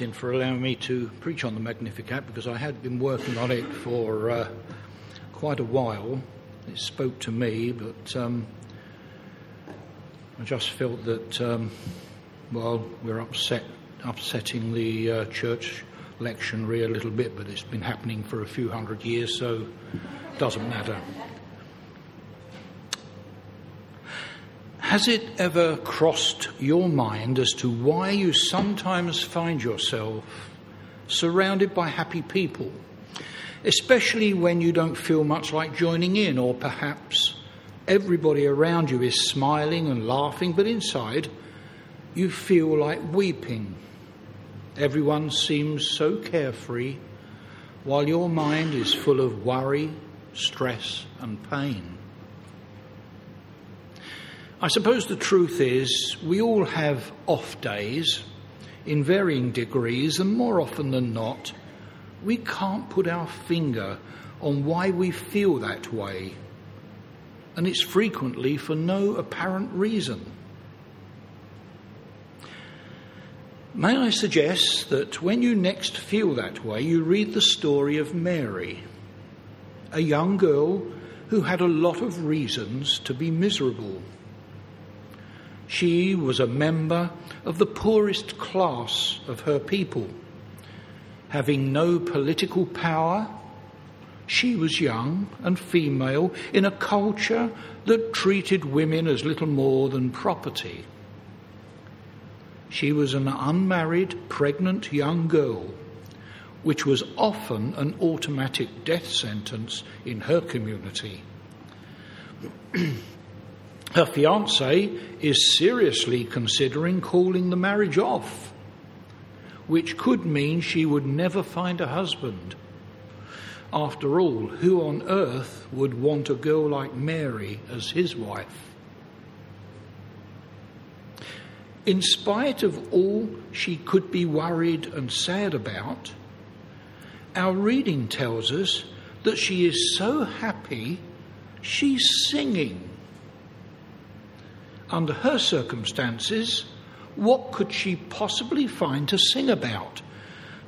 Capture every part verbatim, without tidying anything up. Martin for allowing me to preach on the Magnificat, because I had been working on it for uh, quite a while. It spoke to me, but um, I just felt that, um, well, we're upset, upsetting the uh, church lectionary a little bit, but it's been happening for a few hundred years, so it doesn't matter. Has it ever crossed your mind as to why you sometimes find yourself surrounded by happy people, especially when you don't feel much like joining in, or perhaps everybody around you is smiling and laughing, but inside you feel like weeping? Everyone seems so carefree, while your mind is full of worry, stress, and pain. I suppose the truth is we all have off days in varying degrees, and more often than not, we can't put our finger on why we feel that way, and it's frequently for no apparent reason. May I suggest that when you next feel that way, you read the story of Mary, a young girl who had a lot of reasons to be miserable. She was a member of the poorest class of her people. Having no political power, she was young and female in a culture that treated women as little more than property. She was an unmarried, pregnant young girl, which was often an automatic death sentence in her community. Her fiancé is seriously considering calling the marriage off, which could mean she would never find a husband. After all, who on earth would want a girl like Mary as his wife? In spite of all she could be worried and sad about, our reading tells us that she is so happy she's singing. Under her circumstances, what could she possibly find to sing about?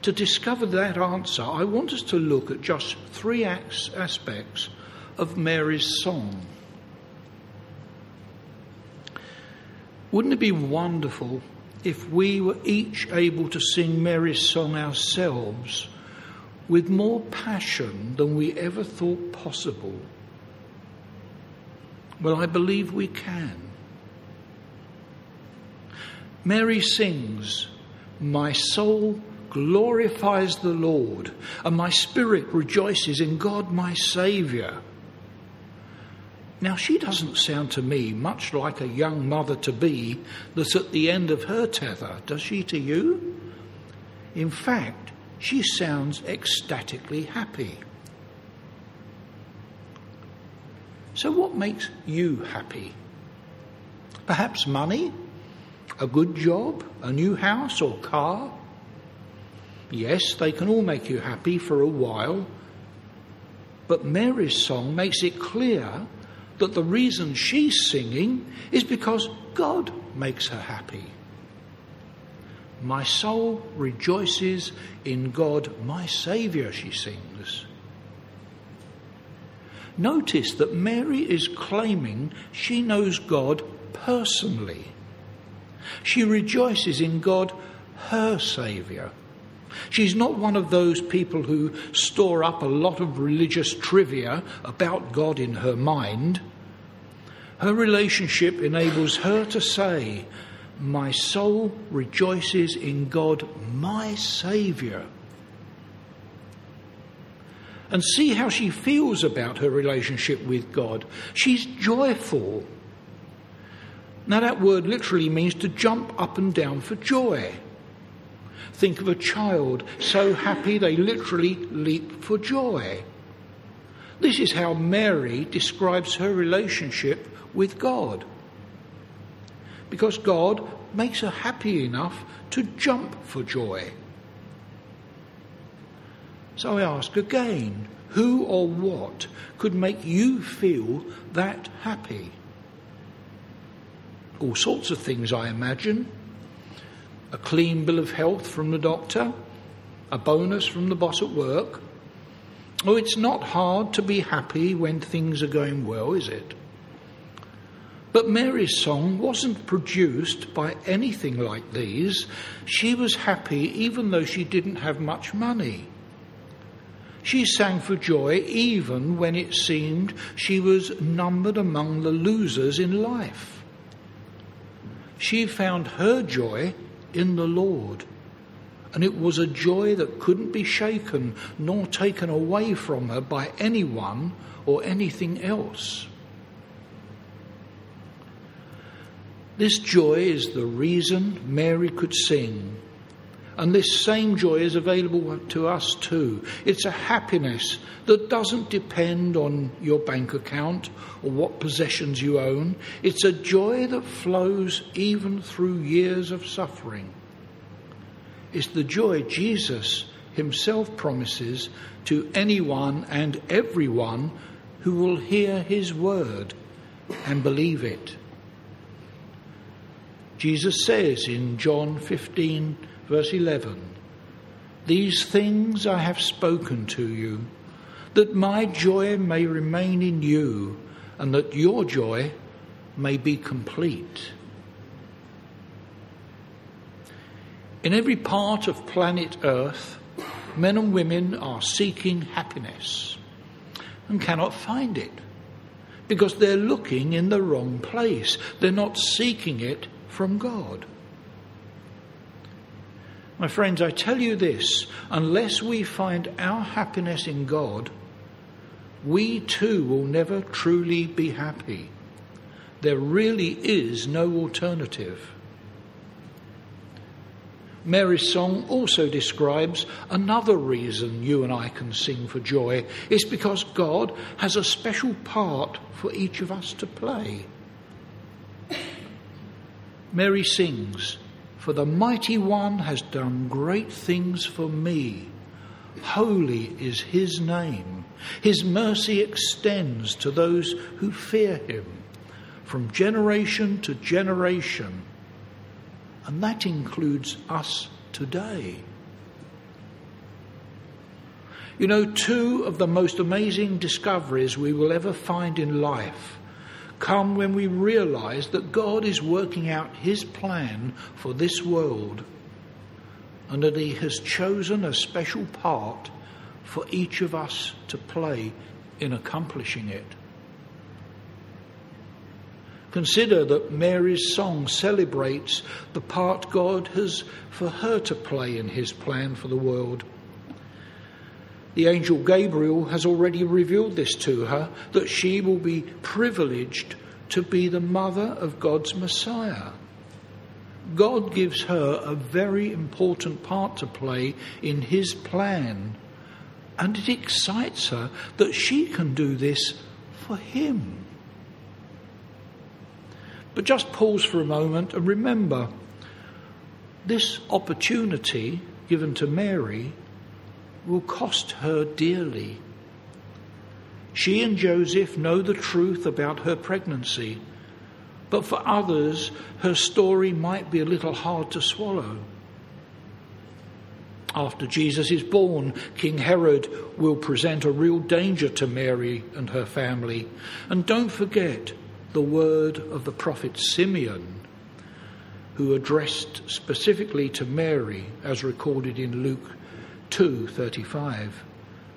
To discover that answer, I want us to look at just three aspects of Mary's song. Wouldn't it be wonderful if we were each able to sing Mary's song ourselves with more passion than we ever thought possible? Well, I believe we can. Mary sings, "My soul glorifies the Lord, and my spirit rejoices in God my Saviour." Now, she doesn't sound to me much like a young mother-to-be that's at the end of her tether, does she to you? In fact, she sounds ecstatically happy. So what makes you happy? Perhaps money? A good job, a new house or car? Yes, they can all make you happy for a while, but Mary's song makes it clear that the reason she's singing is because God makes her happy. "My soul rejoices in God, my Saviour," she sings. Notice that Mary is claiming she knows God personally. She rejoices in God, her Saviour. She's not one of those people who store up a lot of religious trivia about God in her mind. Her relationship enables her to say, "My soul rejoices in God, my Saviour." And see how she feels about her relationship with God. She's joyful. Now, that word literally means to jump up and down for joy. Think of a child so happy they literally leap for joy. This is how Mary describes her relationship with God, because God makes her happy enough to jump for joy. So I ask again, who or what could make you feel that happy? All sorts of things, I imagine. a clean bill of health from the doctor, a bonus from the boss at work. Oh, it's not hard to be happy when things are going well, is it? But Mary's song wasn't produced by anything like these. She was happy even though she didn't have much money. She sang for joy even when it seemed she was numbered among the losers in life. She found her joy in the Lord, and it was a joy that couldn't be shaken nor taken away from her by anyone or anything else. This joy is the reason Mary could sing. And this same joy is available to us too. It's a happiness that doesn't depend on your bank account or what possessions you own. It's a joy that flows even through years of suffering. It's the joy Jesus himself promises to anyone and everyone who will hear his word and believe it. Jesus says in John fifteen, verse eleven, "These things I have spoken to you, that my joy may remain in you, and that your joy may be complete." In every part of planet Earth, men and women are seeking happiness and cannot find it because they're looking in the wrong place. They're not seeking it from God. My friends, I tell you this, unless we find our happiness in God, we too will never truly be happy. There really is no alternative. Mary's song also describes another reason you and I can sing for joy. It's because God has a special part for each of us to play. Mary sings, "For the mighty one has done great things for me. Holy is his name. His mercy extends to those who fear him from generation to generation." And that includes us today. You know, two of the most amazing discoveries we will ever find in life come when we realize that God is working out his plan for this world and that he has chosen a special part for each of us to play in accomplishing it. Consider that Mary's song celebrates the part God has for her to play in his plan for the world. The angel Gabriel has already revealed this to her, that she will be privileged to be the mother of God's Messiah. God gives her a very important part to play in his plan, and it excites her that she can do this for him. But just pause for a moment and remember, this opportunity given to Mary will cost her dearly. She and Joseph know the truth about her pregnancy, but for others, her story might be a little hard to swallow. After Jesus is born, King Herod will present a real danger to Mary and her family. And don't forget the word of the prophet Simeon, who addressed specifically to Mary, as recorded in Luke two thirty-five,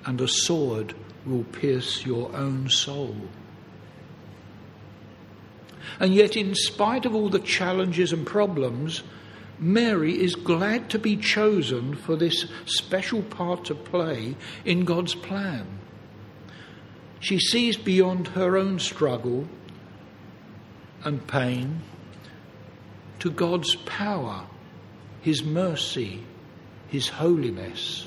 "And a sword will pierce your own soul." And yet, in spite of all the challenges and problems, Mary is glad to be chosen for this special part to play in God's plan. She sees beyond her own struggle and pain to God's power, his mercy, his holiness.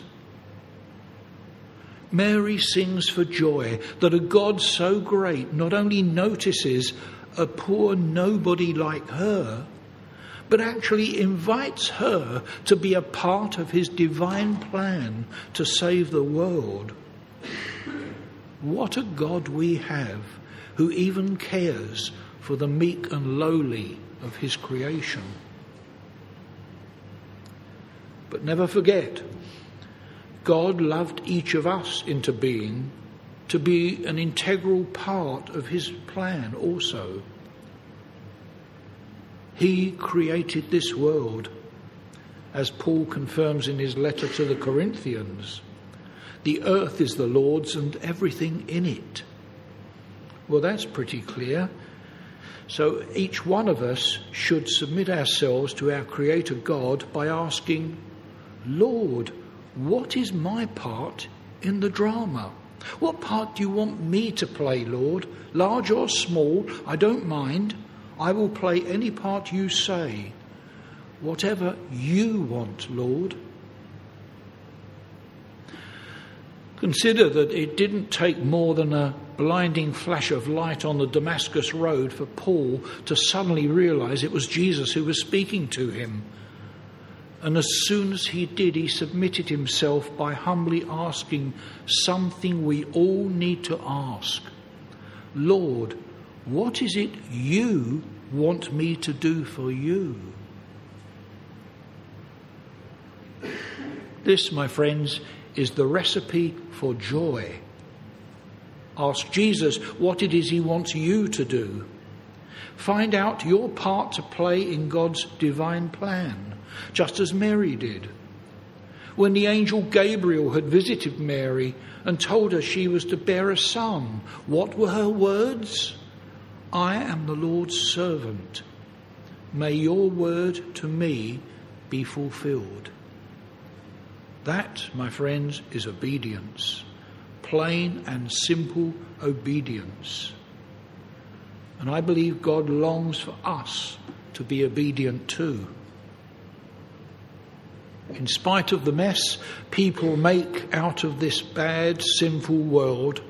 Mary sings for joy that a God so great not only notices a poor nobody like her, but actually invites her to be a part of his divine plan to save the world. What a God we have, who even cares for the meek and lowly of his creation. But never forget, God loved each of us into being to be an integral part of his plan also. He created this world, as Paul confirms in his letter to the Corinthians. The earth is the Lord's and everything in it. Well, that's pretty clear. So each one of us should submit ourselves to our Creator God by asking, Lord, what is my part in the drama? What part do you want me to play, Lord? Large or small, I don't mind. I will play any part you say. Whatever you want, Lord. Consider that it didn't take more than a blinding flash of light on the Damascus road for Paul to suddenly realize it was Jesus who was speaking to him. And as soon as he did, he submitted himself by humbly asking something we all need to ask. Lord, what is it you want me to do for you? This, my friends, is the recipe for joy. Ask Jesus what it is he wants you to do. Find out your part to play in God's divine plan, just as Mary did. When the angel Gabriel had visited Mary and told her she was to bear a son, what were her words? I am the Lord's servant. May your word to me be fulfilled. That, my friends, is obedience. Plain and simple obedience. And I believe God longs for us to be obedient too. In spite of the mess people make out of this bad, sinful world,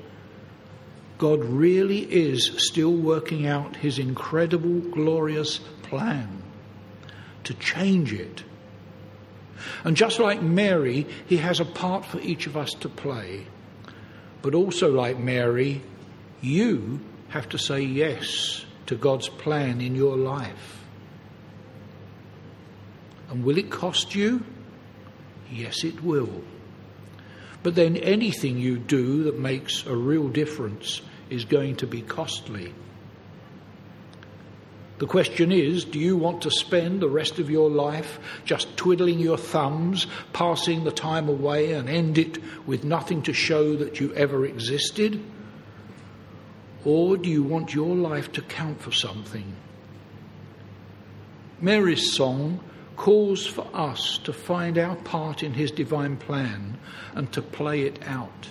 God really is still working out his incredible, glorious plan to change it. And just like Mary, he has a part for each of us to play. But also like Mary, you have to say yes to God's plan in your life. And will it cost you? Yes, it will. But then anything you do that makes a real difference is going to be costly. The question is, do you want to spend the rest of your life just twiddling your thumbs, passing the time away and end it with nothing to show that you ever existed? Or do you want your life to count for something? Mary's song calls for us to find our part in his divine plan and to play it out.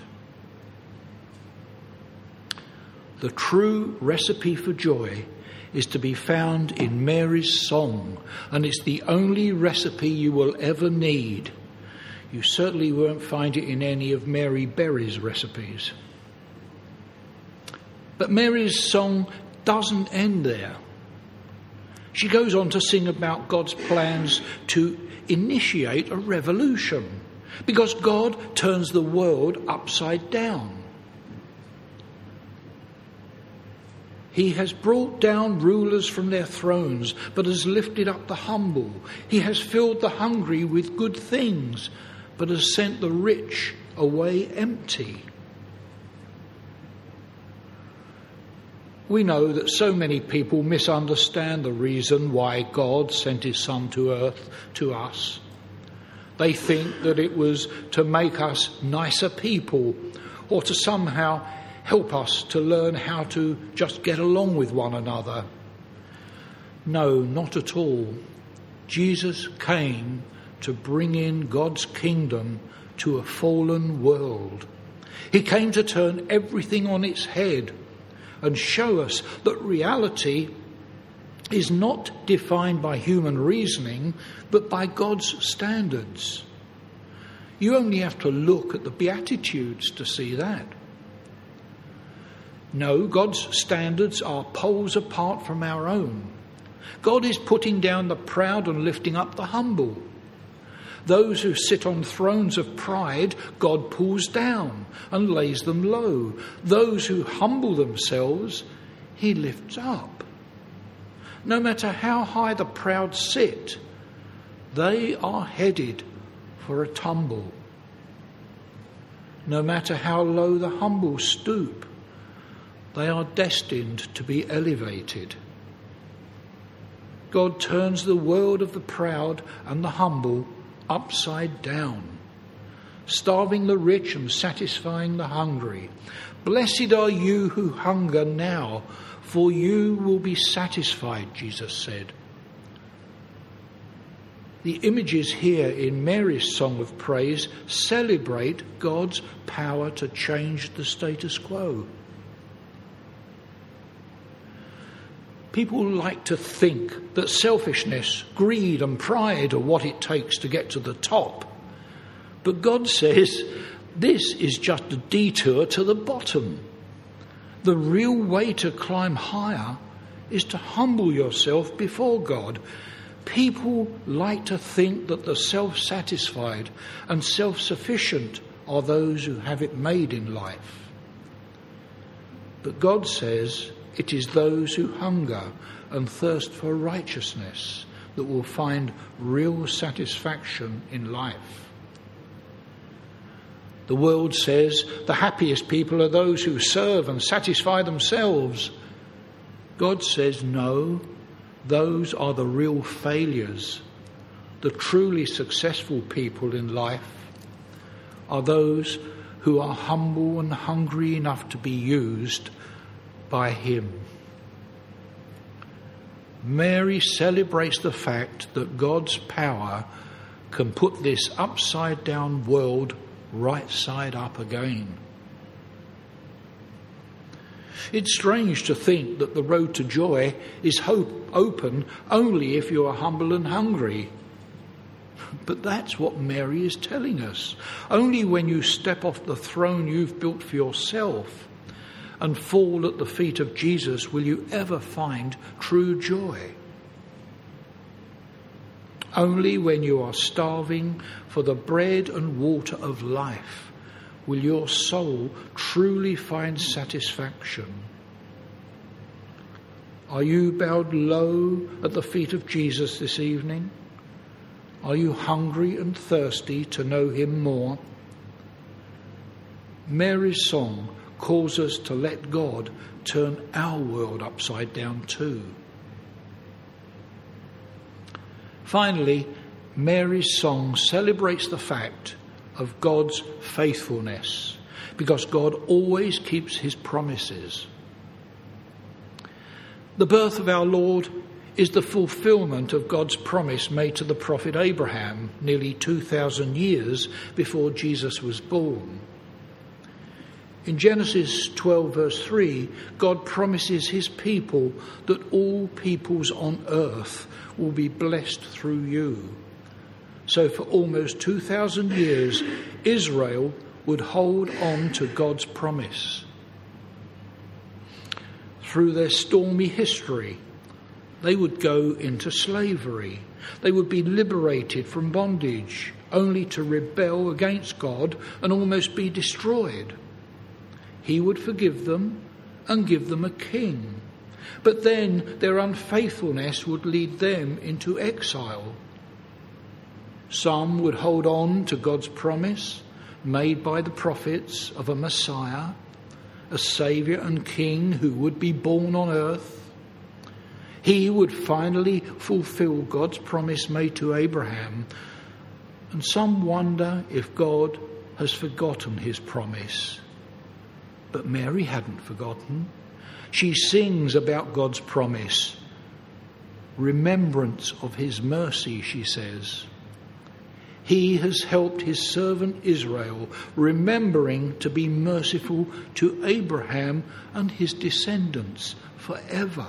The true recipe for joy is to be found in Mary's song, and it's the only recipe you will ever need. You certainly won't find it in any of Mary Berry's recipes. But Mary's song doesn't end there. She goes on to sing about God's plans to initiate a revolution, because God turns the world upside down. He has brought down rulers from their thrones, but has lifted up the humble. He has filled the hungry with good things, but has sent the rich away empty. We know that so many people misunderstand the reason why God sent his Son to earth to us. They think that it was to make us nicer people, or to somehow help us to learn how to just get along with one another. No, not at all. Jesus came to bring in God's kingdom to a fallen world. He came to turn everything on its head and show us that reality is not defined by human reasoning, but by God's standards. You only have to look at the Beatitudes to see that. No, God's standards are poles apart from our own. God is putting down the proud and lifting up the humble. Those who sit on thrones of pride, God pulls down and lays them low. Those who humble themselves, he lifts up. No matter how high the proud sit, they are headed for a tumble. No matter how low the humble stoop, they are destined to be elevated. God turns the world of the proud and the humble upside down, starving the rich and satisfying the hungry. Blessed are you who hunger now, for you will be satisfied, Jesus said. The images here in Mary's song of praise celebrate God's power to change the status quo. People like to think that selfishness, greed, and pride are what it takes to get to the top. But God says this is just a detour to the bottom. The real way to climb higher is to humble yourself before God. People like to think that the self-satisfied and self-sufficient are those who have it made in life. But God says it is those who hunger and thirst for righteousness that will find real satisfaction in life. The world says the happiest people are those who serve and satisfy themselves. God says no, those are the real failures. The truly successful people in life are those who are humble and hungry enough to be used by Him. Mary celebrates the fact that God's power can put this upside down world right side up again. It's strange to think that the road to joy is hope open only if you are humble and hungry. But that's what Mary is telling us. Only when you step off the throne you've built for yourself and fall at the feet of Jesus will you ever find true joy. Only when you are starving for the bread and water of life will your soul truly find satisfaction. Are you bowed low at the feet of Jesus this evening? Are you hungry and thirsty to know Him more? Mary's song calls us to let God turn our world upside down too. Finally, Mary's song celebrates the fact of God's faithfulness, because God always keeps His promises. The birth of our Lord is the fulfillment of God's promise made to the prophet Abraham nearly two thousand years before Jesus was born. In Genesis twelve verse three, God promises His people that all peoples on earth will be blessed through you. So for almost two thousand years, Israel would hold on to God's promise. Through their stormy history, they would go into slavery. They would be liberated from bondage, only to rebel against God and almost be destroyed. He would forgive them and give them a king. But then their unfaithfulness would lead them into exile. Some would hold on to God's promise made by the prophets of a Messiah, a Saviour and King who would be born on earth. He would finally fulfil God's promise made to Abraham. And some wonder if God has forgotten His promise. But Mary hadn't forgotten. She sings about God's promise. Remembrance of His mercy, she says. He has helped His servant Israel, remembering to be merciful to Abraham and his descendants forever,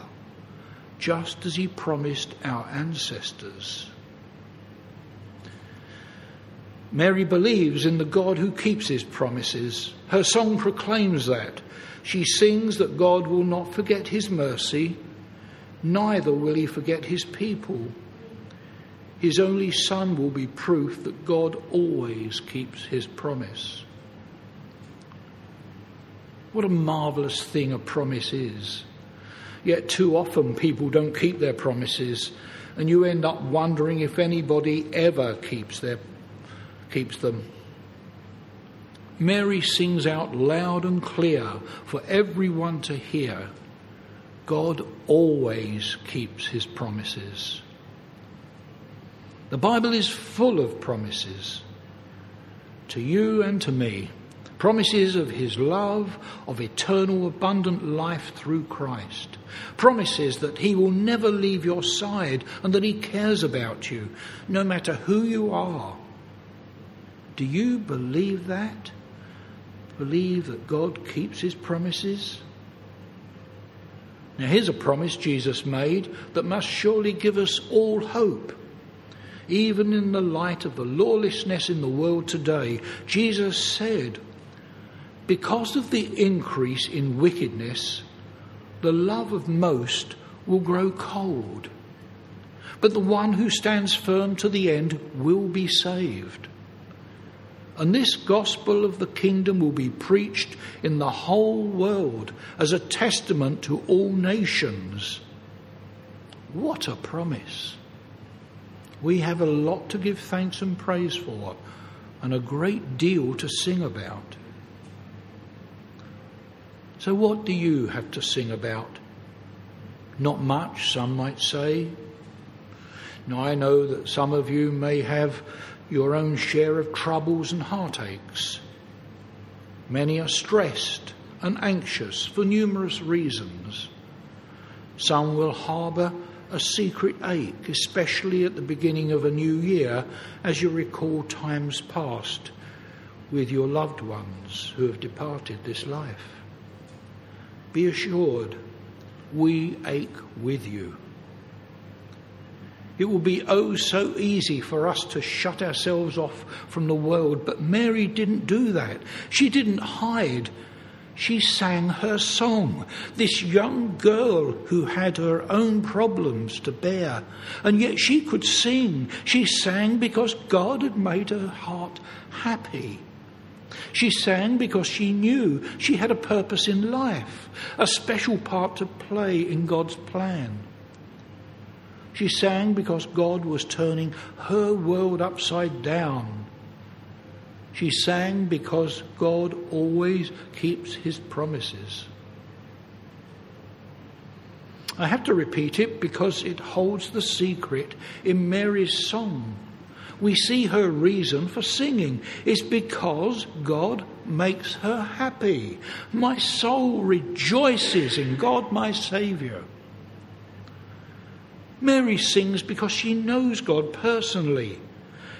just as He promised our ancestors. Mary believes in the God who keeps His promises. Her song proclaims that. She sings that God will not forget His mercy, neither will He forget His people. His only Son will be proof that God always keeps His promise. What a marvellous thing a promise is. Yet too often people don't keep their promises, and you end up wondering if anybody ever keeps their keeps them. Mary sings out loud and clear for everyone to hear, God always keeps his promises. The Bible is full of promises to you and to me, promises of his love, of eternal abundant life through Christ, promises that he will never leave your side and that he cares about you, no matter who you are. Do you believe that? Believe that God keeps his promises? Now here's a promise Jesus made that must surely give us all hope. Even in the light of the lawlessness in the world today, Jesus said, because of the increase in wickedness, the love of most will grow cold. But the one who stands firm to the end will be saved. And this gospel of the kingdom will be preached in the whole world as a testament to all nations. What a promise. We have a lot to give thanks and praise for, and a great deal to sing about. So what do you have to sing about? Not much, some might say. Now I know that some of you may have your own share of troubles and heartaches. Many are stressed and anxious for numerous reasons. Some will harbour a secret ache, especially at the beginning of a new year, as you recall times past with your loved ones who have departed this life. Be assured, we ache with you. It will be oh so easy for us to shut ourselves off from the world, but Mary didn't do that. She didn't hide. She sang her song. This young girl who had her own problems to bear, and yet she could sing. She sang because God had made her heart happy. She sang because she knew she had a purpose in life, a special part to play in God's plan. She sang because God was turning her world upside down. She sang because God always keeps his promises. I have to repeat it because it holds the secret in Mary's song. We see her reason for singing. It's because God makes her happy. My soul rejoices in God my Saviour. Mary sings because she knows God personally.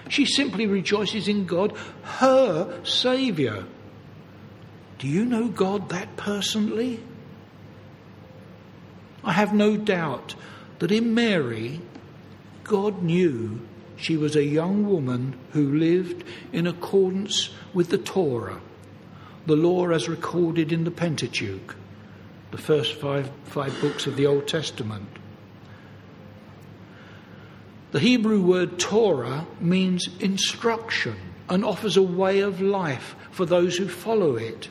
She simply rejoices in God, her Saviour. Do you know God that personally? I have no doubt that in Mary, God knew she was a young woman who lived in accordance with the Torah, the law as recorded in the Pentateuch, the first five, five books of the Old Testament. The Hebrew word Torah means instruction and offers a way of life for those who follow it.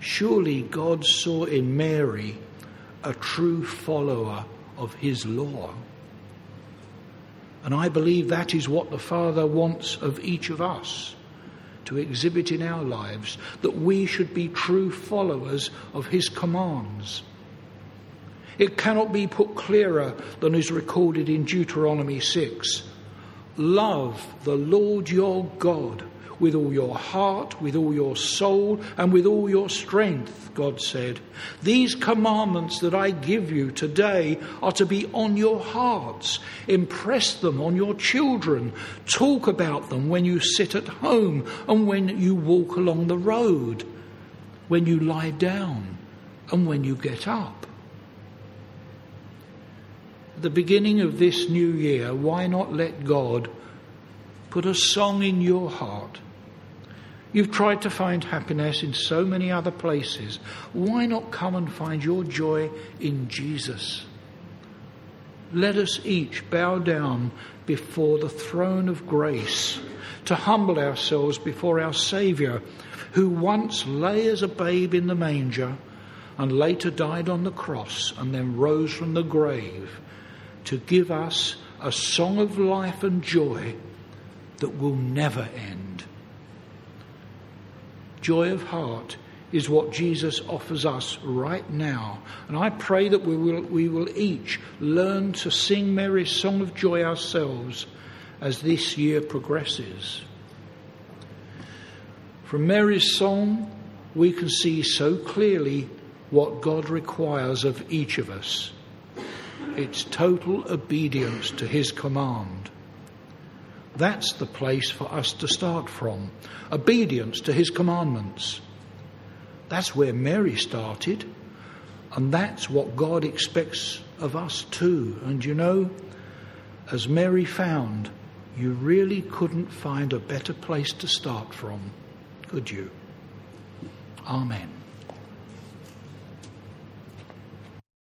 Surely God saw in Mary a true follower of his law. And I believe that is what the Father wants of each of us to exhibit in our lives, that we should be true followers of his commands. It cannot be put clearer than is recorded in Deuteronomy six. Love the Lord your God with all your heart, with all your soul, and with all your strength, God said. These commandments that I give you today are to be on your hearts. Impress them on your children. Talk about them when you sit at home and when you walk along the road, when you lie down and when you get up. At the beginning of this new year, why not let God put a song in your heart? You've tried to find happiness in so many other places. Why not come and find your joy in Jesus? Let us each bow down before the throne of grace to humble ourselves before our Saviour, who once lay as a babe in the manger and later died on the cross and then rose from the grave to give us a song of life and joy that will never end. Joy of heart is what Jesus offers us right now. And I pray that we will, we will each learn to sing Mary's song of joy ourselves as this year progresses. From Mary's song, we can see so clearly what God requires of each of us. It's total obedience to his command. That's the place for us to start from. Obedience to his commandments. That's where Mary started, and that's what God expects of us too. And you know, as Mary found, you really couldn't find a better place to start from, could you? Amen.